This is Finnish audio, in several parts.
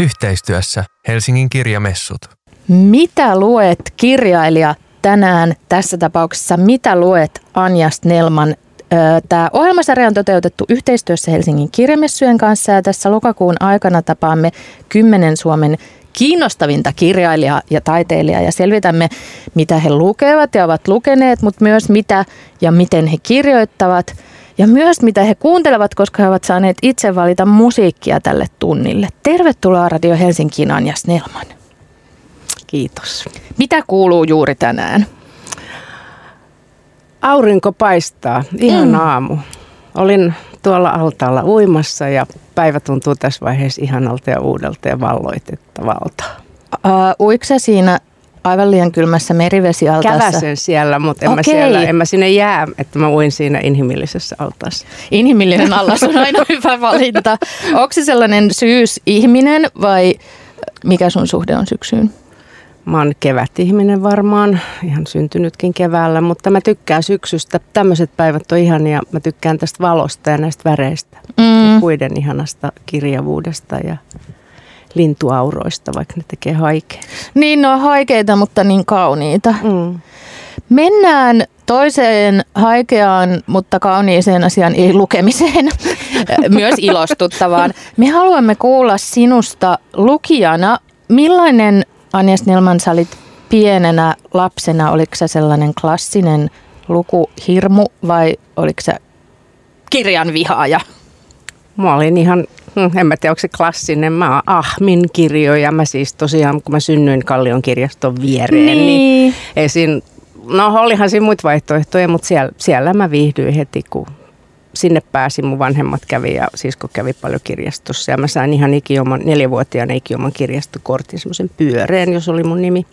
yhteistyössä Helsingin kirjamessut. Mitä luet, kirjailija, tänään tässä tapauksessa? Mitä luet, Anja Snellman? Tämä ohjelmasarja on toteutettu yhteistyössä Helsingin kirjamessujen kanssa ja tässä lokakuun aikana tapaamme 10 Suomen kiinnostavinta kirjailijaa ja taiteilijaa ja selvitämme, mitä he lukevat ja ovat lukeneet, mutta myös mitä ja miten he kirjoittavat ja myös mitä he kuuntelevat, koska he ovat saaneet itse valita musiikkia tälle tunnille. Tervetuloa Radio Helsinkiin, Anja Snellman. Kiitos. Mitä kuuluu juuri tänään? Aurinko paistaa. Ihan aamu. Olin tuolla altaalla uimassa ja päivä tuntuu tässä vaiheessa ihanalta ja uudelta ja valloitettavalta. Uiko sä siinä aivan liian kylmässä merivesialtaassa? Käväsen siellä, mutta en mä sinne jää, että mä uin siinä inhimillisessä altaassa. Inhimillinen allas on aina hyvä valinta. Onko se sellainen syysihminen vai mikä sun suhde on syksyyn? Mä oon kevätihminen varmaan, ihan syntynytkin keväällä, mutta mä tykkään syksystä. Tämmöiset päivät on ihania. Mä tykkään tästä valosta ja näistä väreistä ja puiden ihanasta kirjavuudesta ja lintuauroista, vaikka ne tekee haikeita. Niin, ne on haikeita, mutta niin kauniita. Mennään toiseen haikeaan, mutta kauniiseen asiaan, ei lukemiseen, myös ilostuttavaan. Me haluamme kuulla sinusta lukijana, millainen... Anja Snellman, sä olit pienenä lapsena, oliko sä sellainen klassinen lukuhirmu vai oliko sä kirjan vihaaja? Mä olin ihan, en mä tiedä, onko se klassinen, mä ahmin kirjoja. Mä siis tosiaan, kun mä synnyin Kallion kirjaston viereen, niin esiin, no olihan siinä muita vaihtoehtoja, mutta siellä mä viihdyin heti, kun sinne pääsin. Mun vanhemmat kävi ja sisko kävi paljon kirjastossa ja mä sain ihan ikioman, 4-vuotiaana ikioman kirjastokortin, semmoisen pyöreen, jos oli mun nimi.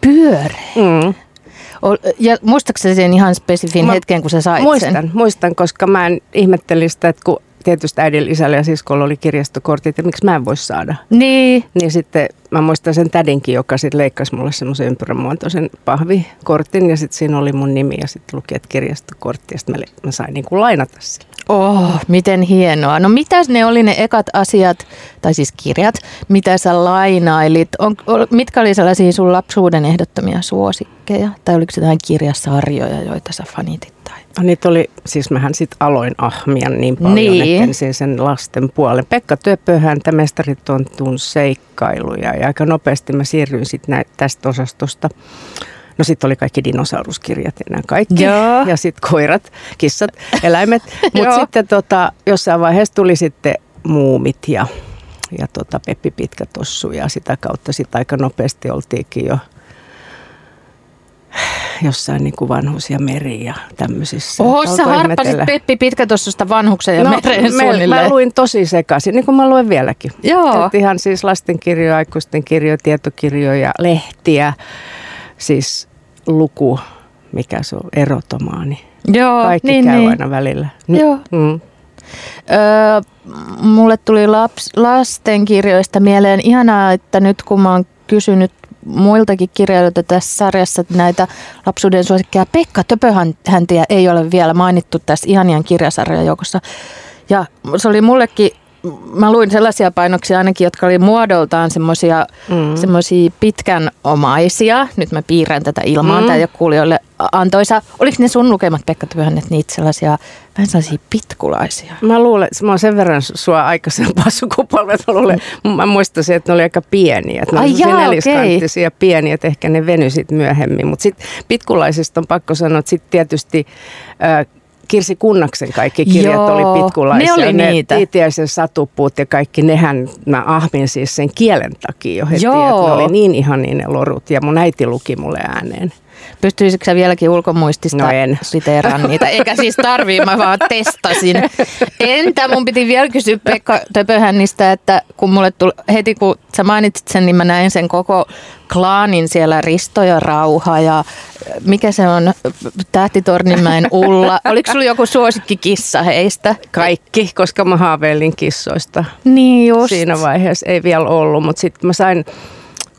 Pyöre? Ja muistaakseni sen ihan spesifin hetken, kun sä sait sen? Muistan, koska mä ihmettelin sitä, että kun tietysti äidillä, isällä ja siskolla oli kirjastokortit, ja miksi mä en voi saada. Niin. Niin sitten mä muistan sen tädinkin, joka sitten leikkasi mulle semmoisen ympyrämuotoisen pahvikortin, ja sitten siinä oli mun nimi, ja sitten luki, että kirjastokortti, ja sitten mä sain niin kuin lainata sitä. Miten hienoa. No mitäs ne oli ne ekat asiat, tai siis kirjat, mitä sä lainailit? Mitkä oli sellaisia sun lapsuuden ehdottomia suosikkeja? Tai oliko jotain kirjasarjoja, joita sä fanitit? Niitä oli, siis mähän sitten aloin ahmia niin paljon, että ensin sen lasten puolen. Pekka Töpöhäntä, Mestari Tontun seikkailuja, ja aika nopeasti mä siirryin sitten tästä osastosta. No sitten oli kaikki dinosauruskirjat ja nämä kaikki. Joo. Ja sitten koirat, kissat, eläimet. Mutta sitten jossain vaiheessa tuli sitten muumit ja Peppi Pitkä Tossu ja sitä kautta sitten aika nopeasti oltiinkin jo jossain niin kuin Vanhus ja meri ja tämmöisissä. Oho, sä harppasit Peppi Pitkä Tossusta Vanhuksen ja meren suunnilleen. Mä luin tosi sekaisin, niin kuin mä luen vieläkin. Joo. Et ihan siis lastenkirjoja, aikuisten kirjoja, tietokirjoja, lehtiä, siis luku, mikä se on, erotomaani. Joo, kaikki niin, käy aina välillä. Joo. Mulle tuli lastenkirjoista mieleen ihanaa, että nyt kun mä oon kysynyt muiltakin kirjailijoita tässä sarjassa näitä lapsuuden suosikkeja. Pekka Töpöhäntiä ei ole vielä mainittu tässä ihanien kirjasarjan joukossa. Ja se oli mullekin, mä luin sellaisia painoksia ainakin, jotka oli muodoltaan semmoisia pitkänomaisia. Nyt mä piirrän tätä ilmaa tai kuulijoille antoisa. Oliko ne sun lukemat, Pekka Töpöhännet, niitä sellaisia vähän sellaisia pitkulaisia? Mä luulen, että mä oon sen verran sua aikaisempaa sukupolvea, että mä muistaisin, että ne oli aika pieniä. Että ne oli neliskanttisia pieniä, että ehkä ne venyi sit myöhemmin. Mutta sitten pitkulaisista on pakko sanoa, että sitten tietysti... Kirsi Kunnaksen kaikki kirjat oli pitkulaisia. Ne oli niitä. Tiitiäisen satupuut ja kaikki, nehän mä ahmin siis sen kielen takia jo heti. Joo. Ne oli niin ihania ne lorut ja mun äiti luki mulle ääneen. Pystyisikö sä vieläkin ulkomuistista siteeraan niitä? Eikä siis tarvii, mä vaan testasin. Entä mun piti vielä kysyä Pekka Töpöhännistä, että kun mulle tuli, heti kun sä mainitsit sen, niin mä näin sen koko klaanin siellä, Risto ja Rauha ja mikä se on, Tähtitornimäen Ulla. Oliko sulla joku suosikkikissa heistä? Kaikki, koska mä haaveilin kissoista. Niin just. Siinä vaiheessa ei vielä ollut, mutta sitten mä sain...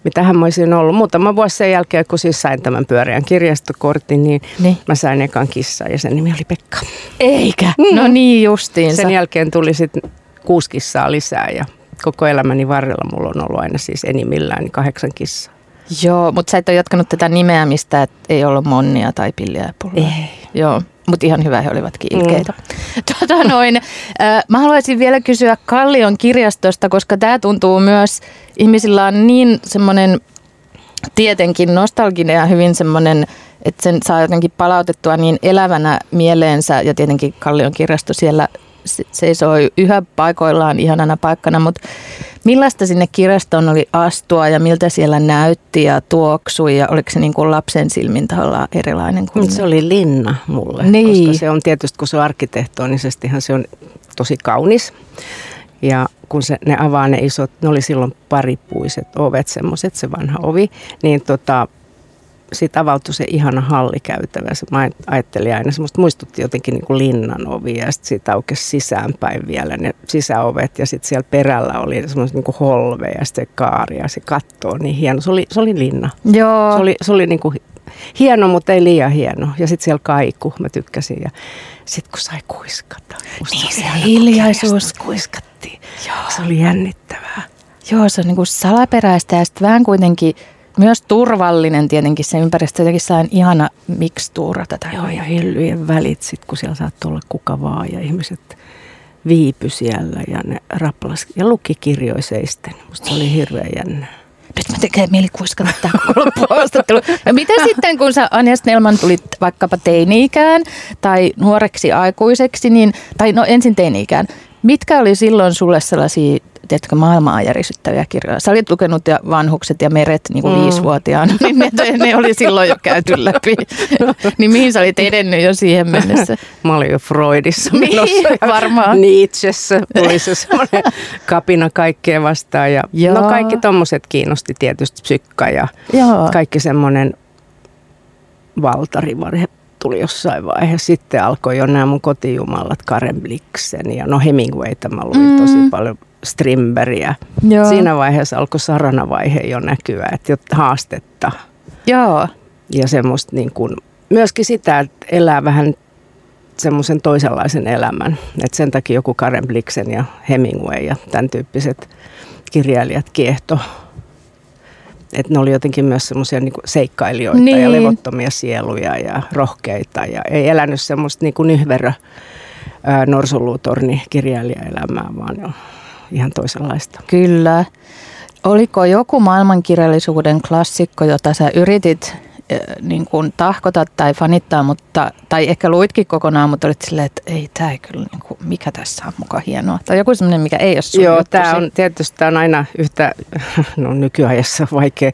Mitähän mä olisin ollut. Muutama vuosi sen jälkeen, kun siis sain tämän pyöreän kirjastokortin, niin mä sain ekan kissan ja sen nimi oli Pekka. Eikä? No niin justiinsa. Sen jälkeen tuli sitten 6 kissaa lisää ja koko elämäni varrella mulla on ollut aina siis enimmillään 8 kissaa. Joo, mutta sä et ole jatkanut tätä nimeämistä, että ei ollut Monnia tai Pilliä ja Pullaa. Ei. Joo, mutta ihan hyvä he olivatkin ilkeitä. Mm. Mä haluaisin vielä kysyä Kallion kirjastosta, koska tämä tuntuu myös, ihmisillä on niin semmoinen tietenkin nostalginen ja hyvin semmoinen, että sen saa jotenkin palautettua niin elävänä mieleensä, ja tietenkin Kallion kirjasto siellä seisoi yhä paikoillaan ihanana paikkana, mutta millaista sinne kirjastoon oli astua ja miltä siellä näytti ja tuoksui ja oliko se niin kuin lapsen silmin tavallaan erilainen? Kuin se oli linna mulle, niin. Koska se on tietysti, kun se on arkkitehtonisestihan se on tosi kaunis ja kun se, ne avaa ne isot, ne oli silloin paripuiset ovet semmoiset, se vanha ovi, niin sitten avautui se ihana hallikäytävä. Mä ajattelin aina, se musta muistutti jotenkin niin kuin linnan ovia ja sitten siitä aukesi sisäänpäin vielä ne sisäovet ja sitten siellä perällä oli semmoista niin kuin holve ja sitten kaari ja se katto on niin hieno. Se oli linna. Joo. Se oli niin kuin hieno, mutta ei liian hieno. Ja sitten siellä kaiku, mä tykkäsin. Ja sitten kun sai kuiskata. Niin se hiljaisuus. Kuiskattiin. Joo. Se oli jännittävää. Joo, se on niin kuin salaperäistä ja sitten vähän kuitenkin... Myös turvallinen tietenkin se ympäristö, jotenkin sain ihana mikstuura tätä. Joo, ja hyllyjen välit sitten, kun siellä saattoi olla kuka vaan ja ihmiset viipy siellä ja ne raplas ja luki kirjoiseisten. Musta se oli hirveän jännä. Nyt mä tekee mieli kuiskata tähän loppuhaastatteluun. No mitä sitten, kun sä Anja Snellman tulit vaikkapa teini-ikään tai nuoreksi aikuiseksi, niin, tai no ensin teini-ikään, mitkä oli silloin sulle sellaisia... Tiedätkö, maailmaa järisyttäviä kirjoja. Sä olit lukenut ja Vanhukset ja meret niin kuin 5-vuotiaana, niin ne oli silloin jo käyty läpi. Niin mihin sä olit edennyt jo siihen mennessä? Mä olin jo Freudissa menossa. Niin, varmaan. Nietzschessä oli se semmoinen kapina kaikkea vastaan. Ja, no kaikki tommoset kiinnosti tietysti psykka ja kaikki semmoinen valtarivarhe. Tuli jossain vaiheessa. Sitten alkoi jo nämä mun kotijumalat, Karen Blixen ja Hemingwayta mä luin tosi paljon, Strindbergia. Joo. Siinä vaiheessa alkoi saranavaihe jo näkyä, että haastetta. Joo. Ja semmoista niin kuin, myöskin sitä, että elää vähän semmoisen toisenlaisen elämän. Että sen takia joku Karen Blixen ja Hemingway ja tämän tyyppiset kirjailijat kiehto. Että ne oli jotenkin myös semmoisia niinku seikkailijoita ja levottomia sieluja ja rohkeita. Ja ei elänyt semmoista niinku nyhverä norsunluutorni kirjailijaelämää, vaan ihan toisenlaista. Kyllä. Oliko joku maailmankirjallisuuden klassikko, jota sä yritit niin kuin tahkota tai fanittaa, mutta, tai ehkä luitkin kokonaan, mutta olit silleen, että ei tämä kyllä, niin kuin, mikä tässä on muka hienoa. Tai joku semmoinen, mikä ei ole sun juttusi. Tämä on tietysti tämä on aina yhtä, no nykyajassa vaikea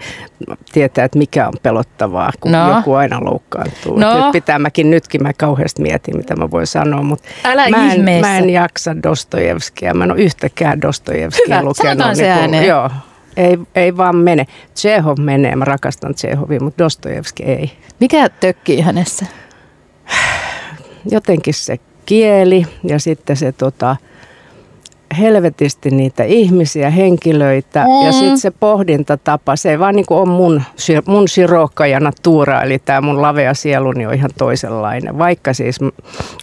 tietää, että mikä on pelottavaa, kun joku aina loukkaantuu. No. Nyt pitää nytkin mä kauheasti mietin, mitä mä voin sanoa, mutta mä en jaksa Dostojevskia. Mä en ole yhtäkään Dostojevskia lukenut. Sanotaan se ääneen. Joo. Ei vaan mene. Tsehov menee, mä rakastan Tsehovia, mutta Dostojevski ei. Mikä tökkii hänessä? Jotenkin se kieli ja sitten se helvetisti niitä ihmisiä, henkilöitä ja sitten se pohdintatapa. Se ei vaan niin kuin ole mun sirokka ja natura, eli tämä mun lavea sieluni on ihan toisenlainen. Vaikka siis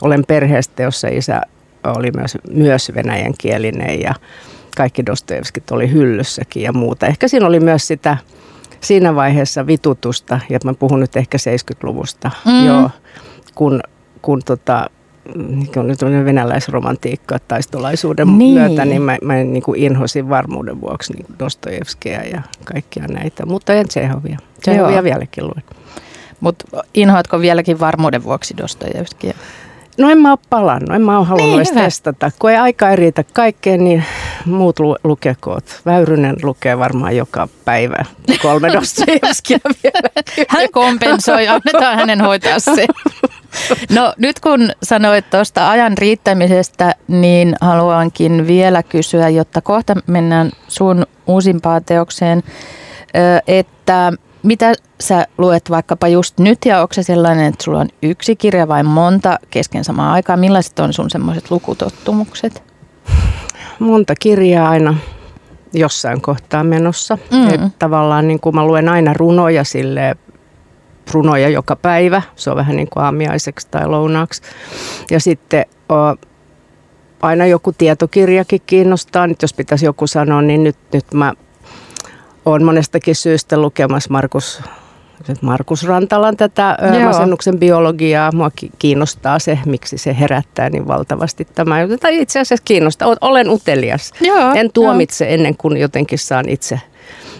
olen perheestä, jossa isä oli myös venäjänkielinen ja... Kaikki Dostojevskit oli hyllyssäkin ja muuta. Ehkä siinä oli myös sitä siinä vaiheessa vitutusta, ja mä puhun nyt ehkä 70-luvusta, joo, kun nyt on venäläisromantiikka taistolaisuuden myötä, niin mä niin kuin inhosin varmuuden vuoksi niin Dostojevskia ja kaikkia näitä, mutta en Tsehovia. Tsehovia vieläkin luen. Mutta inhoatko vieläkin varmuuden vuoksi Dostojevskia? No en mä ole palannut, en mä ole halunnut edes testata, kun ei aika riitä kaikkeen, niin muut lukekoot. Väyrynen lukee varmaan joka päivä 3 Dostojevskia vielä. Hän kompensoi, annetaan hänen hoitaa se. No nyt kun sanoit tuosta ajan riittämisestä, niin haluankin vielä kysyä, jotta kohta mennään sun uusimpaan teokseen, että... Mitä sä luet vaikkapa just nyt ja onko se sellainen, että sulla on yksi kirja vai monta kesken samaan aikaan? Millaiset on sun semmoiset lukutottumukset? Monta kirjaa aina jossain kohtaa menossa. Että tavallaan niin kuin mä luen aina runoja silleen. Runoja joka päivä. Se on vähän niin kuin aamiaiseksi tai lounaaksi. Ja sitten aina joku tietokirjakin kiinnostaa. Nyt jos pitäisi joku sanoa, niin nyt mä oon monestakin syystä lukemassa Markus Rantalan tätä masennuksen biologiaa. Mua kiinnostaa se, miksi se herättää niin valtavasti tämä. Itse asiassa kiinnostaa. Olen utelias. Joo, en tuomitse ennen kuin jotenkin saan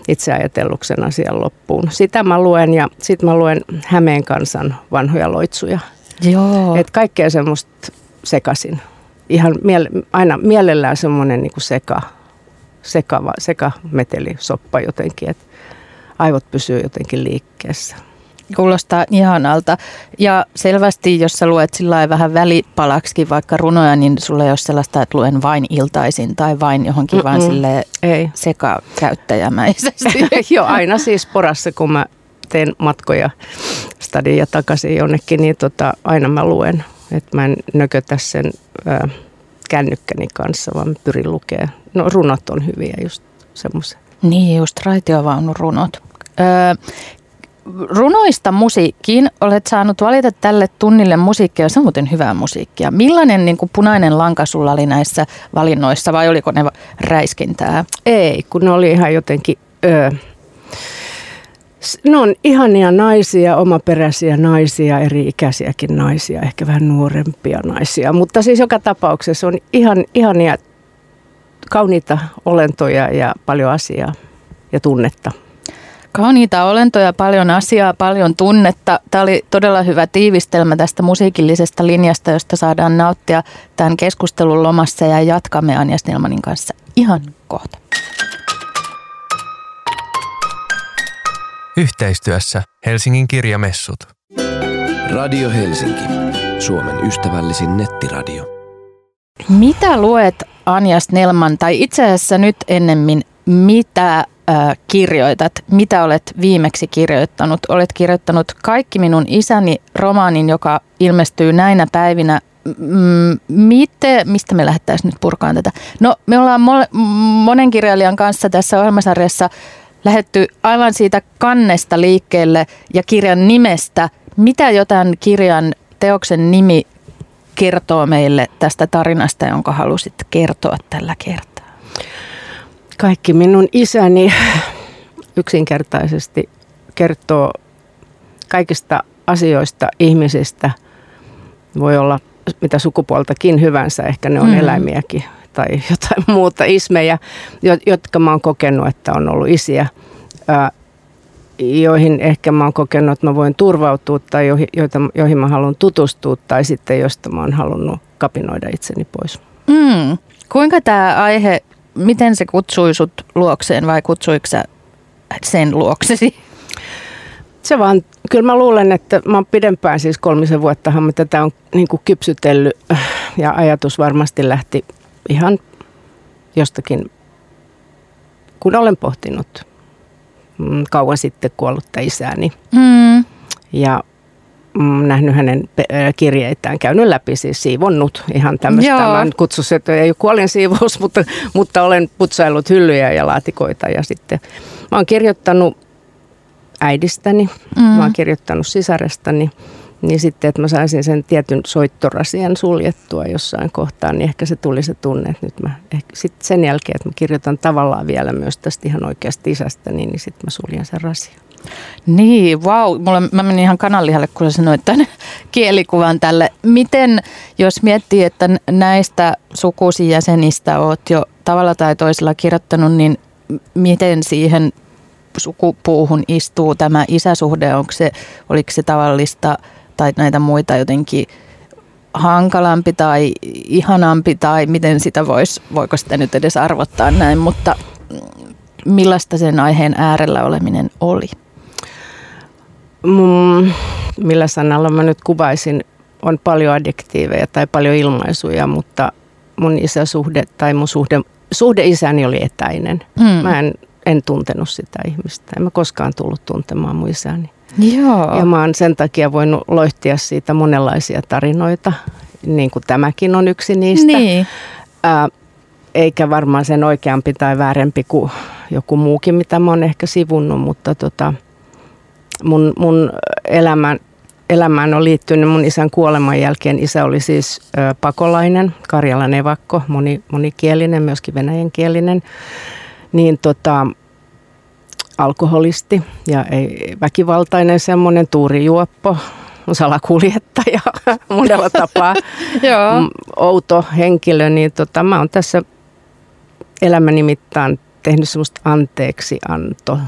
itse ajatelluksen asian loppuun. Sitä mä luen ja sit mä luen Hämeen kansan vanhoja loitsuja. Joo. Et kaikkea semmoista sekasin. Ihan aina mielellään semmoinen niinku sekametelisoppa jotenkin, että aivot pysyy jotenkin liikkeessä. Kuulostaa ihanalta. Ja selvästi, jos sä luet sillä vähän välipalaksikin vaikka runoja, niin sulla ei ole sellaista, että luen vain iltaisin tai vain johonkin vaan silleen sekakäyttäjämäisesti. Joo, aina siis porassa, kun mä teen matkoja stadia takaisin jonnekin, niin aina mä luen. Että mä en nökötä sen kännykkäni kanssa, vaan pyrin lukemaan. No runot on hyviä, just semmoisia. Niin, just raitiovaunurunot. Runoista musiikkiin. Olet saanut valita tälle tunnille musiikkia, se on muuten hyvää musiikkia. Millainen niin kuin punainen lanka sulla oli näissä valinnoissa, vai oliko ne räiskintää? Ei, kun ne oli ihan jotenkin... Ne on ihania naisia, omaperäisiä naisia, eri-ikäisiäkin naisia, ehkä vähän nuorempia naisia. Mutta siis joka tapauksessa on ihan ihania, kauniita olentoja ja paljon asiaa ja tunnetta. Kauniita olentoja, paljon asiaa, paljon tunnetta. Tämä oli todella hyvä tiivistelmä tästä musiikillisesta linjasta, josta saadaan nauttia tämän keskustelun lomassa ja jatkamme Anja Snellmanin kanssa ihan kohta. Yhteistyössä Helsingin kirjamessut. Radio Helsinki, Suomen ystävällisin nettiradio. Mitä luet, Anja Snellman, tai itse asiassa nyt ennemmin, mitä kirjoitat? Mitä olet viimeksi kirjoittanut? Olet kirjoittanut Kaikki minun isäni -romaanin, joka ilmestyy näinä päivinä. Mistä me lähdettäisiin nyt purkaan tätä? No, me ollaan monen kirjailijan kanssa tässä ohjelmasarjassa lähdetty aivan siitä kannesta liikkeelle ja kirjan nimestä. Mitä jotain kirjan teoksen nimi kertoo meille tästä tarinasta, jonka halusit kertoa tällä kertaa? Kaikki minun isäni yksinkertaisesti kertoo kaikista asioista, ihmisistä. Voi olla mitä sukupuoltakin hyvänsä, ehkä ne on eläimiäkin tai jotain muuta ismejä, jotka mä oon kokenut, että on ollut isiä, joihin ehkä mä oon kokenut, että mä voin turvautua tai joihin mä haluan tutustua tai sitten josta mä oon halunnut kapinoida itseni pois. Kuinka tämä aihe, miten se kutsui sut luokseen vai kutsuiko sä sen luoksesi? Se vaan, kyllä mä luulen, että mä oon pidempään siis 3 vuottahan, mutta tätä on niin kuin kypsytellyt ja ajatus varmasti lähti ihan jostakin, kun olen pohtinut kauan sitten kuollutta isääni ja nähnyt hänen kirjeitään, käynyt läpi, siis siivonnut ihan tämmöistä. Mä en kutsu se, että ei ole kuolinsiivous, mutta olen putsaillut hyllyjä ja laatikoita ja sitten mä oon kirjoittanut äidistäni, mä oon kirjoittanut sisarestani. Niin sitten, että mä saisin sen tietyn soittorasian suljettua jossain kohtaa, niin ehkä se tuli se tunne, että nyt mä ehkä sitten sen jälkeen, että mä kirjoitan tavallaan vielä myös tästä ihan oikeasta isästä, niin sitten mä suljen sen rasian. Niin, vau. Mä menin ihan kananlihalle, kun sä sanoit tämän kielikuvan tälle. Miten, jos miettii, että näistä sukusi jäsenistä oot jo tavalla tai toisella kirjoittanut, niin miten siihen sukupuuhun istuu tämä isäsuhde? Oliko se tavallista... tai näitä muita jotenkin hankalampi tai ihanampi, tai miten sitä voiko sitä nyt edes arvottaa näin, mutta millaista sen aiheen äärellä oleminen oli? Millä sanalla mä nyt kuvaisin, on paljon adjektiiveja tai paljon ilmaisuja, mutta mun isäsuhde tai mun suhde isäni oli etäinen. Mä en tuntenut sitä ihmistä, en mä koskaan tullut tuntemaan mun isäni. Joo. Ja mä oon sen takia voinut loihtia siitä monenlaisia tarinoita, niin kuin tämäkin on yksi niistä. Niin. Eikä varmaan sen oikeampi tai väärempi kuin joku muukin, mitä mä oon ehkä sivunnut, mutta mun elämän elämään on liittynyt mun isän kuoleman jälkeen. Isä oli siis pakolainen, Karjalan evakko, monikielinen, myöskin venäjänkielinen, niin alkoholisti ja väkivaltainen semmoinen, tuurijuoppo, salakuljettaja monella tapaa, outo henkilö, niin mä oon tässä elämäni mittaan tehnyt semmoista anteeksianto,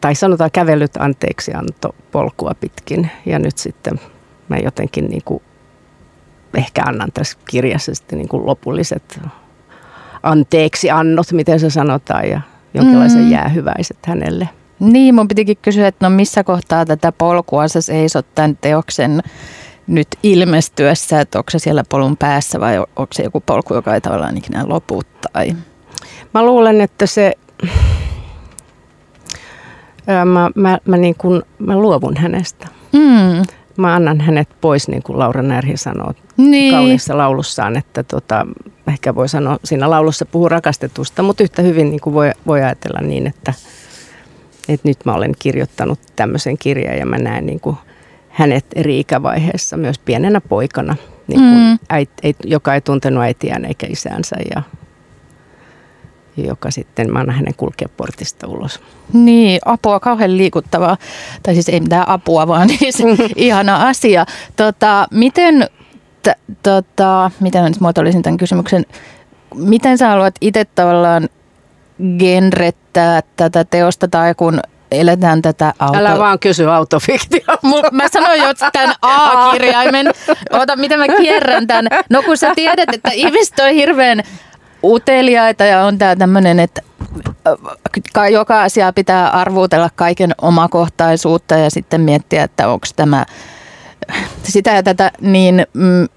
tai sanotaan kävellyt anteeksianto polkua pitkin, ja nyt sitten mä jotenkin niinku ehkä annan tässä kirjassa sitten niinku lopulliset anteeksiannot, miten se sanotaan, ja jonkinlaisen jäähyväiset hänelle. Niin, mun pitikin kysyä, että no missä kohtaa tätä polkua sä seisot tämän teoksen nyt ilmestyessä, että onko se siellä polun päässä vai onko se joku polku, joka ei tavallaan ikinä lopu? Tai? Mä luulen, että se... Mä luovun hänestä. Mä annan hänet pois, niin kuin Laura Närhi sanoo kauniissa laulussaan, että ehkä voi sanoa, siinä laulussa puhuu rakastetusta, mutta yhtä hyvin niin kuin voi ajatella niin, että nyt mä olen kirjoittanut tämmöisen kirjan ja mä näen niin kuin hänet eri ikävaiheessa myös pienenä poikana, niin kuin joka ei tuntenut äitiään eikä isäänsä ja joka sitten, mä annan hänen kulkea portista ulos. Niin, apua, kauhean liikuttavaa. Tai siis ei mitään apua, vaan siis ihana asia. Miten nyt muotoilisin tämän kysymyksen? Miten sä haluat itse tavallaan genrettää tätä teosta tai kun eletään tätä Älä vaan kysy autofiktiota. Mä sanoin jo tämän A-kirjaimen. Oota, miten mä kierrän tämän? No kun sä tiedät, että ihmiset on hirveän uteliaita ja on tää tämmönen, että joka asia pitää arvuutella kaiken omakohtaisuutta ja sitten miettiä, että onko tämä sitä ja tätä, niin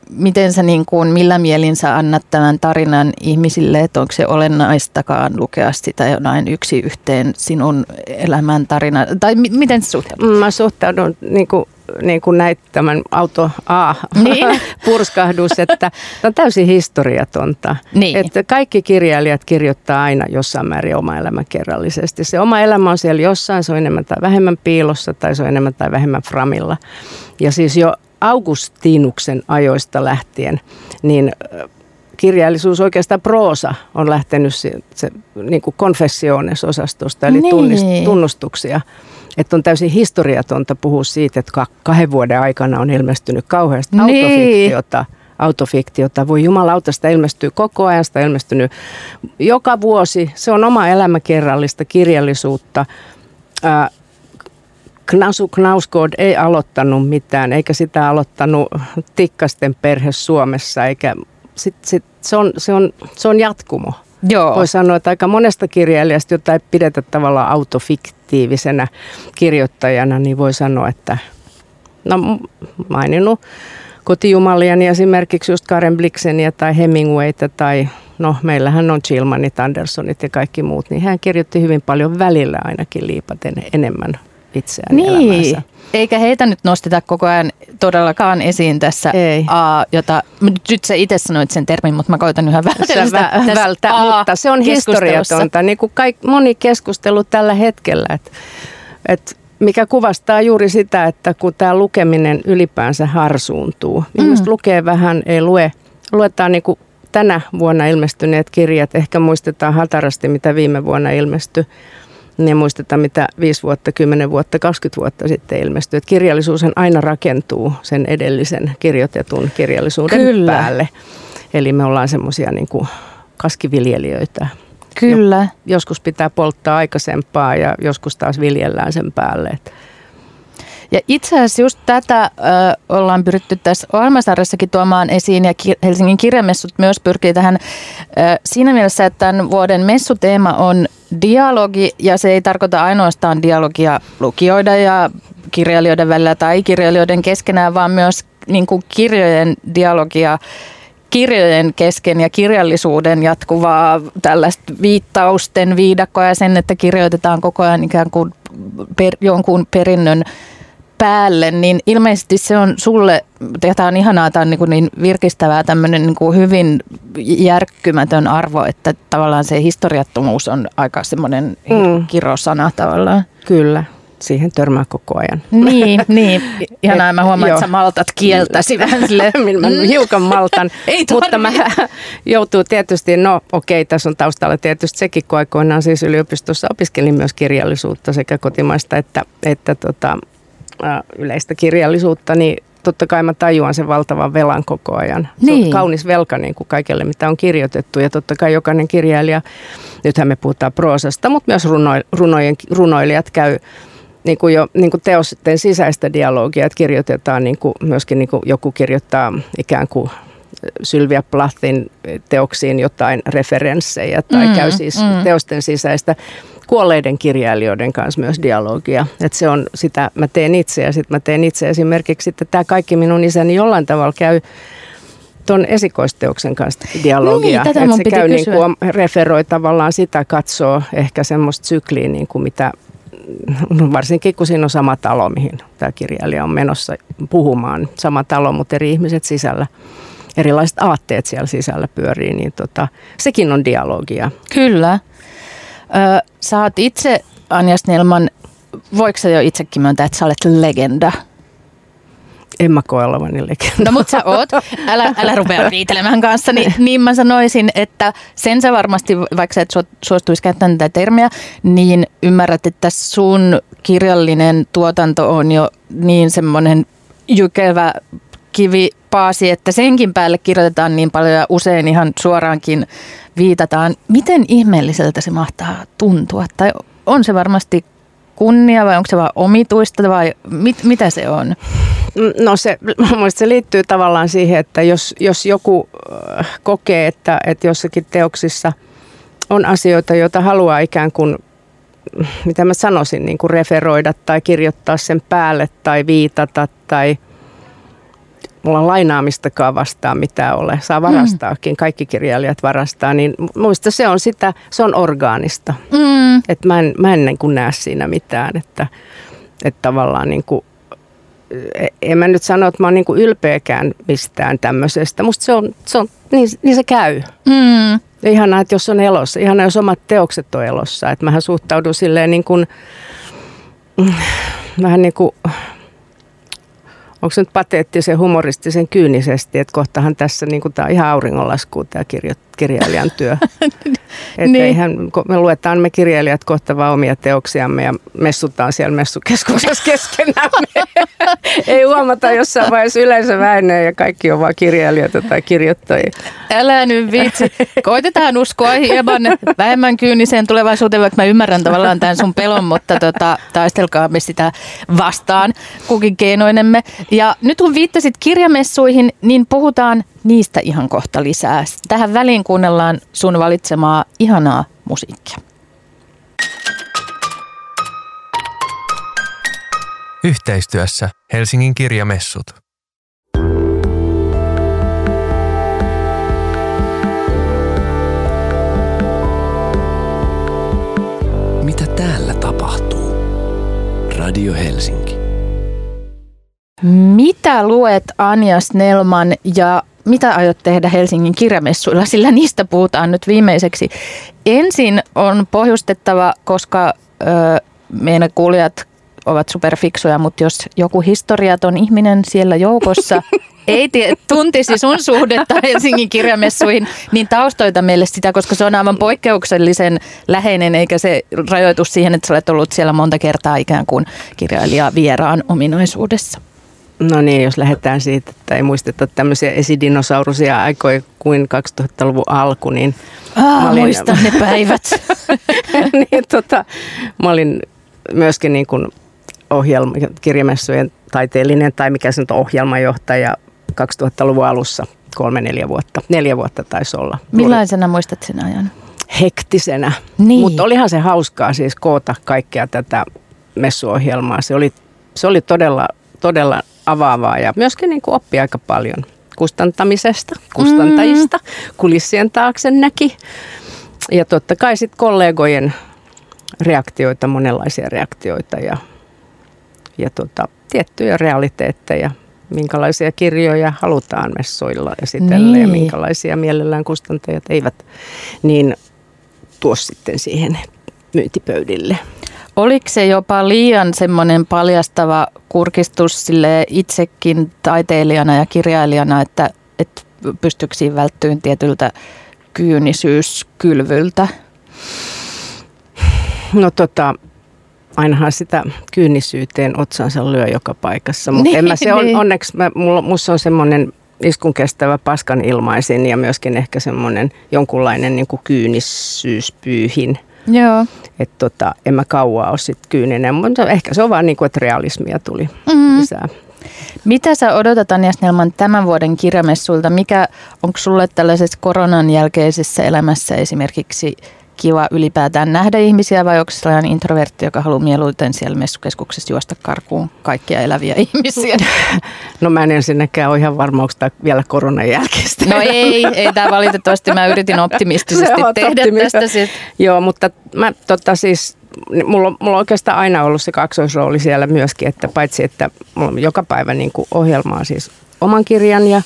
miten sä niin kuin, millä mielin sä annat tämän tarinan ihmisille, että onko se olennaistakaan lukea sitä jonain yksi yhteen sinun elämän tarina, tai miten sä suhtaudut? Mä suhtaudun niin kuin näit tämän auto A purskahdus, että tämä on täysin historiatonta. Niin. Että kaikki kirjailijat kirjoittaa aina jossain määrin oma elämä kerrallisesti. Se oma elämä on siellä jossain, se on enemmän tai vähemmän piilossa tai se on enemmän tai vähemmän framilla. Ja siis jo Augustinuksen ajoista lähtien, niin kirjallisuus, oikeastaan proosa, on lähtenyt se, niin kuin confessiones-osastosta, eli tunnustuksia. Että on täysin historiatonta puhua siitä, että 2 vuoden aikana on ilmestynyt kauheasti autofiktiota. Voi jumalauta, sitä ilmestyy koko ajan, sitä ilmestynyt joka vuosi. Se on oma elämäkerrallista kirjallisuutta. Knausgård ei aloittanut mitään, eikä sitä aloittanut Tikkasten perhe Suomessa. Eikä, se on jatkumo. Joo. Voi sanoa, että aika monesta kirjailijasta, jota ei pidetä tavallaan autofiktiivisenä kirjoittajana, niin voi sanoa, että maininnut kotijumaliani esimerkiksi just Karen Blixeniä tai Hemingwayta tai meillähän on Chilmanit, Andersonit ja kaikki muut, niin hän kirjoitti hyvin paljon välillä ainakin liipaten enemmän itseään elämänsä. Eikä heitä nyt nosteta koko ajan todellakaan esiin tässä A, jota, nyt sä itse sanoit sen termin, mutta mä koitan yhä välttää, mutta se on historiatonta, niin kuin moni keskustelu tällä hetkellä, että mikä kuvastaa juuri sitä, että kun tämä lukeminen ylipäänsä harsuuntuu. Ihmiset lukee vähän, ei lue, luetaan niin kuin tänä vuonna ilmestyneet kirjat, ehkä muistetaan hatarasti, mitä viime vuonna ilmestyi. Ne muistetaan, mitä 5 vuotta, 10 vuotta, 20 vuotta sitten ilmestyy. Että kirjallisuushan aina rakentuu sen edellisen kirjoitetun kirjallisuuden päälle. Eli me ollaan semmoisia niin kuin kaskiviljelijöitä. Kyllä. Joskus pitää polttaa aikaisempaa ja joskus taas viljellään sen päälle. Ja itse asiassa just tätä ollaan pyritty tässä ohjelmasarjassakin tuomaan esiin, ja Helsingin kirjamessut myös pyrkii tähän siinä mielessä, että tämän vuoden messuteema on dialogi, ja se ei tarkoita ainoastaan dialogia lukijoiden ja kirjailijoiden välillä tai kirjailijoiden keskenään, vaan myös niin kuin kirjojen dialogia kirjojen kesken ja kirjallisuuden jatkuvaa tällaista viittausten viidakkoa ja sen, että kirjoitetaan koko ajan ikään kuin jonkun perinnön päälle, niin ilmeisesti se on sulle, tämä on ihanaa, tämä on niin virkistävää, tämmöinen niin hyvin järkkymätön arvo, että tavallaan se historiattomuus on aika semmoinen kirosana tavallaan. Kyllä. siihen törmää koko ajan. Niin. Ihanaa, mä huomaan, että sä maltat kieltäsi vähän silleen. Mä hiukan maltan, mutta mä joutuu tietysti, tässä on taustalla tietysti sekin, kun aikoinaan siis yliopistossa opiskelin myös kirjallisuutta sekä kotimaista että yleistä kirjallisuutta, niin totta kai mä tajuan sen valtavan velan koko ajan. Niin. Se on kaunis velka niin kuin kaikelle, mitä on kirjoitettu. Ja totta kai jokainen kirjailija, nythän me puhutaan proosasta, mutta myös runoilijat käy niin kuin jo niin kuin teosten sisäistä dialogia. Että kirjoitetaan niin kuin, myöskin niin kuin joku kirjoittaa ikään kuin Sylvia Plathin teoksiin jotain referenssejä. Tai käy siis teosten sisäistä kuolleiden kirjailijoiden kanssa myös dialogia. Että se on sitä, mä teen itse ja sitten mä teen itse esimerkiksi, että tämä kaikki minun isäni jollain tavalla käy tuon esikoisteoksen kanssa dialogia. Niin, että se käy niin kuin referoi tavallaan sitä, katsoo ehkä semmoista sykliä niin kuin mitä, varsinkin kun siinä on sama talo, mihin tämä kirjailija on menossa puhumaan. Sama talo, mutta eri ihmiset sisällä. Erilaiset aatteet siellä sisällä pyörii, niin sekin on dialogia. Kyllä. Sä oot itse, Anja Snellman, voiko sä jo itsekin myöntää, että sä olet legenda? En mä koe olevani legenda. No mut sä oot, älä rupea riitelemään kanssa, niin mä sanoisin, että sen sä varmasti, vaikka sä et suostuisi käyttämään tätä termiä, niin ymmärrät, että sun kirjallinen tuotanto on jo niin semmoinen jykevä kivipaasi, että senkin päälle kirjoitetaan niin paljon ja usein ihan suoraankin viitataan. Miten ihmeelliseltä se mahtaa tuntua? Tai on se varmasti kunnia vai onko se vaan omituista vai mitä se on? No se liittyy tavallaan siihen, että jos joku kokee, että jossakin teoksissa on asioita, joita haluaa ikään kuin, mitä mä sanoisin, niin kuin referoida tai kirjoittaa sen päälle tai viitata tai mulla lainaamistakaan vastaan mitään ole. Saa varastaakin. Kaikki kirjailijat varastaa. Niin muista se on orgaanista. Et mä en niin kuin näe siinä mitään. Että tavallaan niin kuin, en mä nyt sano, että mä oon niin kuin ylpeäkään mistään tämmöisestä. Musta se on niin se käy. Ihanaa, että jos on elossa. Ihanaa, jos omat teokset on elossa. Että mähän suhtaudun silleen niin kuin, vähän niin kuin, onko se nyt pateettisen, humoristisen, kyynisesti, että kohtahan tässä niin kuin, tämä on ihan auringonlaskua tämä kirjailijan työ. Me luetaan me kirjailijat kohta vaan omia teoksiamme ja messutaan siellä messukeskuksessa keskenämme. Ei huomata jossain vaiheessa yleensä vähenee ja kaikki on vaan kirjailijoita tai kirjoittajia. Älä nyt viitsi. Koitetaan uskoa hieman vähemmän kyyniseen tulevaisuuteen, vaikka mä ymmärrän tavallaan tämän sun pelon, mutta taistelkaamme sitä vastaan kukin keinoinemme. Ja nyt kun viittasit kirjamessuihin, niin puhutaan niistä ihan kohta lisää. Tähän väliin kuunnellaan sun valitsemaa ihanaa musiikkia. Yhteistyössä Helsingin kirjamessut. Mitä täällä tapahtuu? Radio Helsinki. Mitä luet, Anja Snellman, ja mitä aiot tehdä Helsingin kirjamessuilla, sillä niistä puhutaan nyt viimeiseksi. Ensin on pohjustettava, koska meidän kuulijat ovat superfiksuja, mutta jos joku historiaton ihminen siellä joukossa ei tuntisi sun suhdetta Helsingin kirjamessuihin, niin taustoita meille sitä, koska se on aivan poikkeuksellisen läheinen, eikä se rajoitus siihen, että sä olet ollut siellä monta kertaa ikään kuin kirjailijavieraan ominaisuudessa. No niin, jos lähdetään siitä, että ei muisteta tämmöisiä esidinosaurusia aikoja kuin 2000-luvun alku, niin muistan ne päivät. Niin, mä olin myöskin niin kuin kirjamessujen taiteellinen tai mikä se nyt on ohjelmajohtaja 2000-luvun alussa 3-4 vuotta. 4 vuotta taisi olla. Millaisena muistat sen ajan? Hektisenä. Niin. Mutta olihan se hauskaa siis koota kaikkea tätä messuohjelmaa. Se oli todella avaavaa ja myöskin niin kuin oppii aika paljon kustantamisesta, kustantajista, kulissien taakse näki. Ja totta kai sitten kollegojen reaktioita, monenlaisia reaktioita ja tiettyjä realiteetteja, minkälaisia kirjoja halutaan messoilla esitellä ja minkälaisia mielellään kustantajat eivät niin tuo sitten siihen myyntipöydille. Oliko se jopa liian semmoinen paljastava kurkistus sille itsekin taiteilijana ja kirjailijana, että pystyksiin välttyyn tietyltä kyynisyyskylvyltä? No ainahan sitä kyynisyyteen otsansa lyö joka paikassa, mutta niin, onneksi musta on semmoinen iskun kestävä paskan ilmaisin ja myöskin ehkä semmoinen jonkunlainen niin kuin kyynisyyspyyhin. Joo. Että en mä kauaa ole sit kyyninen, mutta ehkä se on vaan niin kuin, että realismia tuli lisää. Mitä sä odotat, Anja Snellman, tämän vuoden kirjamessuilta? Mikä onko sulle tällaisessa koronan jälkeisessä elämässä esimerkiksi kiva ylipäätään nähdä ihmisiä vai onko sellainen introvertti, joka haluaa mieluiten siellä messukeskuksessa juosta karkuun kaikkia eläviä ihmisiä? No mä en ensinnäkään ole ihan varma, onko tämä vielä koronan jälkeistä. No ei tämä valitettavasti. Mä yritin optimistisesti tehdä tästä. Joo, mutta mulla on oikeastaan aina ollut se kaksoisrooli siellä myöskin, että paitsi että mulla on joka päivä niin kuin ohjelmaa siis oman kirjan ja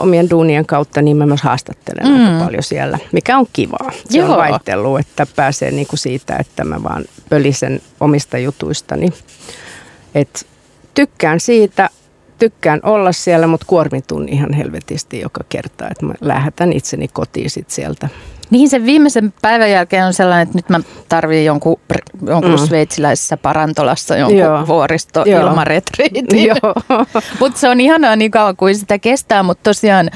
omien duunien kautta, niin mä myös haastattelen aika paljon siellä, mikä on kivaa. Se on vaihtelu, että pääsee niinku siitä, että mä vaan pölisen omista jutuistani. Et tykkään siitä, tykkään olla siellä, mutta kuormitun ihan helvetisti joka kerta, että mä lähetän itseni kotiin sit sieltä. Niin sen viimeisen päivän jälkeen on sellainen, että nyt mä tarvitsen jonkun sveitsiläisessä parantolassa jonkun vuoristo ilmaretriitin. Mutta se on ihanaa niin kauan kuin sitä kestää, mutta tosiaan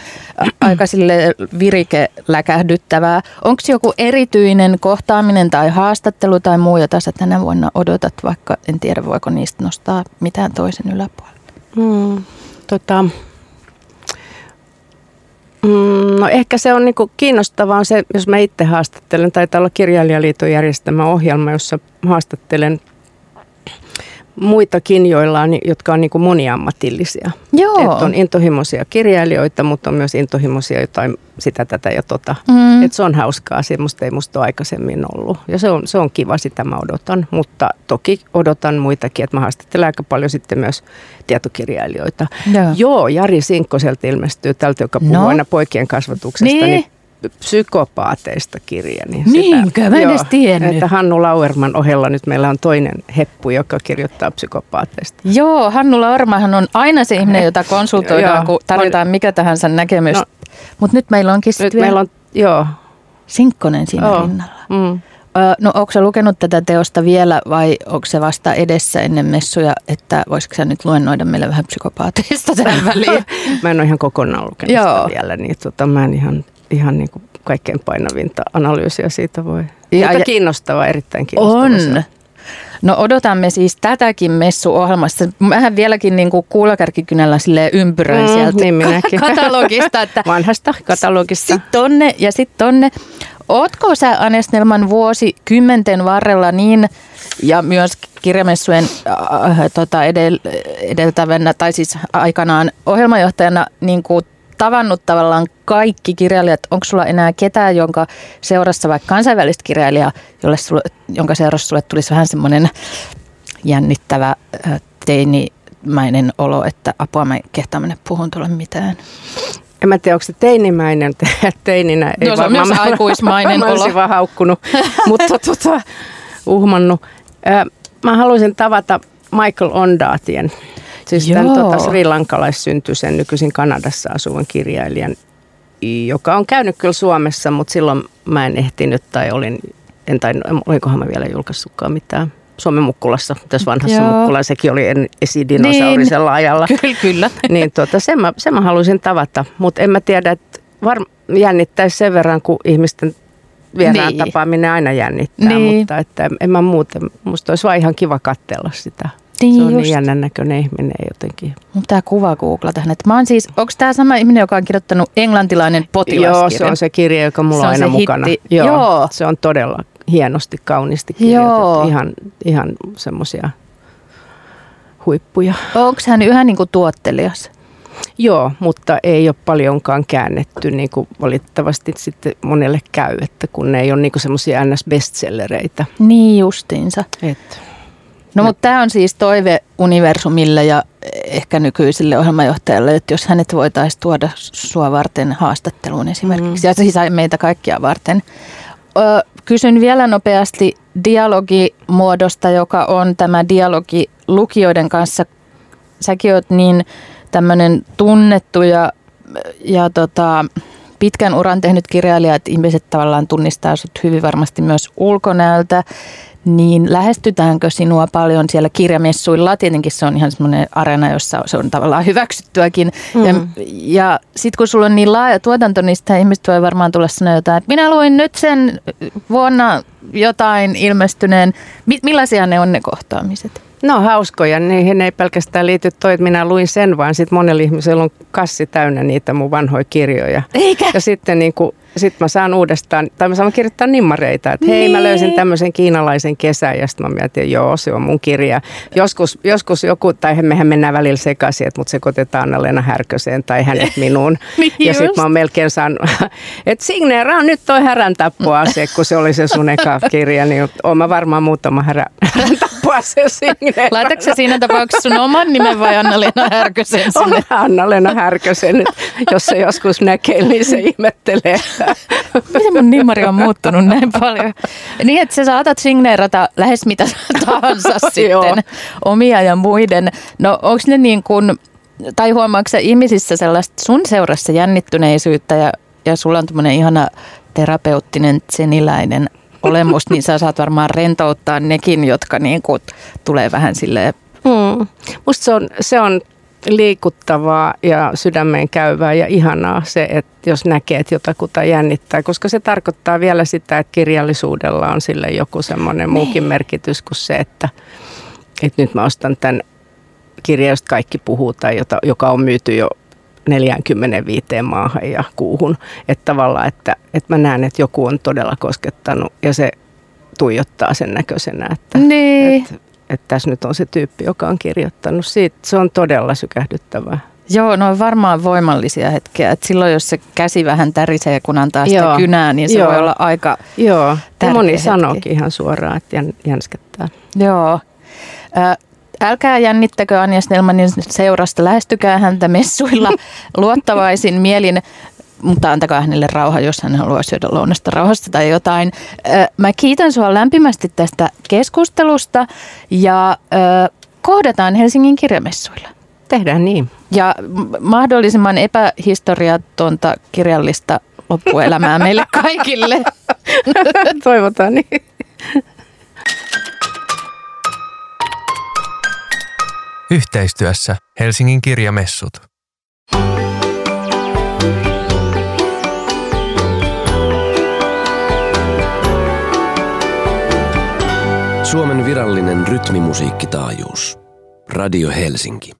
aika sille virikeläkähdyttävää. Onko joku erityinen kohtaaminen tai haastattelu tai muu, jota sä tänä vuonna odotat, vaikka en tiedä voiko niistä nostaa mitään toisen yläpuolelle? No ehkä se on niinku kiinnostavaa se, jos mä itse haastattelen, taitaa olla Kirjailijaliiton järjestämä ohjelma, jossa haastattelen muitakin, jotka on niinku moniammatillisia. Joo. Et on intohimoisia kirjailijoita, mutta on myös intohimoisia jotain sitä, tätä ja tota. Et se on hauskaa, semmoista ei musta ole aikaisemmin ollut. Ja se on kiva, sitä mä odotan, mutta toki odotan muitakin, että mä haastattelen aika paljon sitten myös tietokirjailijoita. Joo, Jari Sinkkoselta ilmestyy tältä, joka puhuu aina poikien kasvatuksesta, niin psykopaateista kirja. Niinkö? Mä en edes tiennyt. Että Hannu Lauerman ohella nyt meillä on toinen heppu, joka kirjoittaa psykopaateista. Joo, Hannu Lauermanhan on aina se ihminen, jota konsultoidaan, kun tarvitaan mikä tahansa näkemys. No, mutta nyt meillä onkin Sinkkonen siinä rinnalla. No onko sä lukenut tätä teosta vielä vai onko se vasta edessä ennen messuja, että voisitko sä nyt luennoida meille vähän psykopaateista tähän väliin? Mä en ole ihan kokonaan lukenut sitä vielä, niin mä en ihan niin kuin kaikkein painavinta analyysiä siitä voi. Mutta kiinnostavaa, erittäin kiinnostavaa. On. No odotamme siis tätäkin messuohjelmassa. Mähän vieläkin niin kuin kuulakärkikynällä silleen ympyröin sieltä niin katalogista. Että vanhasta katalogista. Sitten tonne. Ootko sä, Anja Snellman, vuosikymmenten varrella niin, ja myös kirjamessujen edeltävänä, tai siis aikanaan ohjelmajohtajana, niin kuin tavannut tavallaan kaikki kirjailijat? Onko sulla enää ketään, jonka seurassa, vaikka kansainvälistä kirjailijaa, jonka seurassa sulle tulisi vähän semmoinen jännittävä teinimäinen olo, että apua mä en kehtaa mennä puhun tuolla mitään? En mä tiedä, onko se teinimäinen, teininä ei varmaan. No se on myös aikuismainen olo. Mä olisin vaan haukkunut, mutta uhmannut. Mä haluaisin tavata Michael Ondaatjen. Siis tämän srilankalaissyntyisen nykyisin Kanadassa asuvan kirjailijan, joka on käynyt kyllä Suomessa, mutta silloin mä en ehtinyt tai olinkohan mä vielä julkaissutkaan mitään. Suomen Mukkulassa, tässä vanhassa Mukkulassa, sekin oli esidinosaurisella niin ajalla. Kyllä. Niin sen mä haluaisin tavata, mutta en mä tiedä, että jännittäisi sen verran, kun ihmisten vieraan tapaaminen aina jännittää, mutta että en mä muuten, musta olisi vaan ihan kiva katsella sitä. Se on niin jännän näköinen ihminen jotenkin. Mun pitää kuva googlata hänet. Onko tämä sama ihminen, joka on kirjoittanut Englantilainen potilaskirja? Joo, se on se kirja, joka mulla on aina mukana. Joo. Se on todella hienosti, kauniisti kirjoitettu. Ihan semmoisia huippuja. Onko hän yhä niin kuin tuottelias? Joo, mutta ei ole paljonkaan käännetty, niin kuin valitettavasti sitten monelle käy, että kun ne ei ole niin kuin semmoisia NS-bestsellereitä. Niin justiinsa. No mutta tämä on siis toive universumille ja ehkä nykyisille ohjelmajohtajalle, että jos hänet voitaisiin tuoda sua varten haastatteluun esimerkiksi, ja siis meitä kaikkia varten. Kysyn vielä nopeasti dialogimuodosta, joka on tämä dialogi lukijoiden kanssa. Säkin oot niin tämmöinen tunnettu ja pitkän uran tehnyt kirjailija, että ihmiset tavallaan tunnistaa sut hyvin varmasti myös ulkonäöltä. Niin lähestytäänkö sinua paljon siellä kirjamessuilla? Tietenkin se on ihan semmoinen areena, jossa se on tavallaan hyväksyttyäkin. Mm. Ja sitten kun sulla on niin laaja tuotanto, niin sitä ihmiset voi varmaan tulla sanoa jotain, että minä luin nyt sen vuonna jotain ilmestyneen. Millaisia ne on ne kohtaamiset? No hauskoja, niihin ei pelkästään liity toi, että minä luin sen, vaan sitten monella ihmisellä on kassi täynnä niitä mun vanhoja kirjoja. Eikä? Ja sitten mä saan uudestaan, tai mä saan kirjoittaa nimmareita, että hei mä löysin tämmöisen kiinalaisen kesän ja sitten mä mietin, joo se on mun kirja. Joskus joku, tai mehän mennään välillä sekaisin, että mut sekoitetaan Anna-Leena Härköseen tai hänet minuun. Ja sitten mä oon melkein saanut, että signeeraan nyt toi härän tappoase, kun se oli se sun eka kirja, niin oon mä varmaan muutama härän tappoase signeeraan. Laitatko sä siinä tapauksessa sun oman nimen vai Anna-Leena Härkösen sinne? On Anna-Leena Härkösen, jos se joskus näkee, niin se ihmettelee. Miten mun nimmari on muuttunut näin paljon? Niin, että sä saatat signeerata lähes mitä tahansa sitten, omia ja muiden. No onks ne niin kuin, tai huomaatko sä ihmisissä sellaista sun seurassa jännittyneisyyttä ja sulla on tämmöinen ihana terapeuttinen tseniläinen olemus, niin sä saat varmaan rentouttaa nekin, jotka niin kuin tulee vähän silleen. Musta se on liikuttavaa ja sydämeen käyvää ja ihanaa se, että jos näkee, että jotakuta jännittää, koska se tarkoittaa vielä sitä, että kirjallisuudella on sille joku semmoinen muukin merkitys kuin se, että nyt mä ostan tämän kirjan, josta kaikki puhuu tai joka on myyty jo 45 maahan ja kuuhun. Että tavallaan, että mä näen, että joku on todella koskettanut ja se tuijottaa sen näköisenä, että... Niin. Että tässä nyt on se tyyppi, joka on kirjoittanut siitä. Se on todella sykähdyttävää. Joo, no on varmaan voimallisia hetkiä. Et silloin, jos se käsi vähän tärisee, kun antaa sitä kynää, niin se voi olla aika tärkeä moni sanookin ihan suoraan, että jänskettää. Joo. Älkää jännittäkö Anja Snellmanin seurasta. Lähestykää häntä messuilla luottavaisin mielin. Mutta antakaa hänelle rauha, jos hän haluaa syödä lounasta rauhasta tai jotain. Mä kiitän sua lämpimästi tästä keskustelusta ja kohdataan Helsingin kirjamessuilla. Tehdään niin. Ja mahdollisimman epähistoriatonta kirjallista loppuelämää meille kaikille. Toivotaan niin. Yhteistyössä Helsingin kirjamessut. Suomen virallinen rytmimusiikkitaajuus. Radio Helsinki.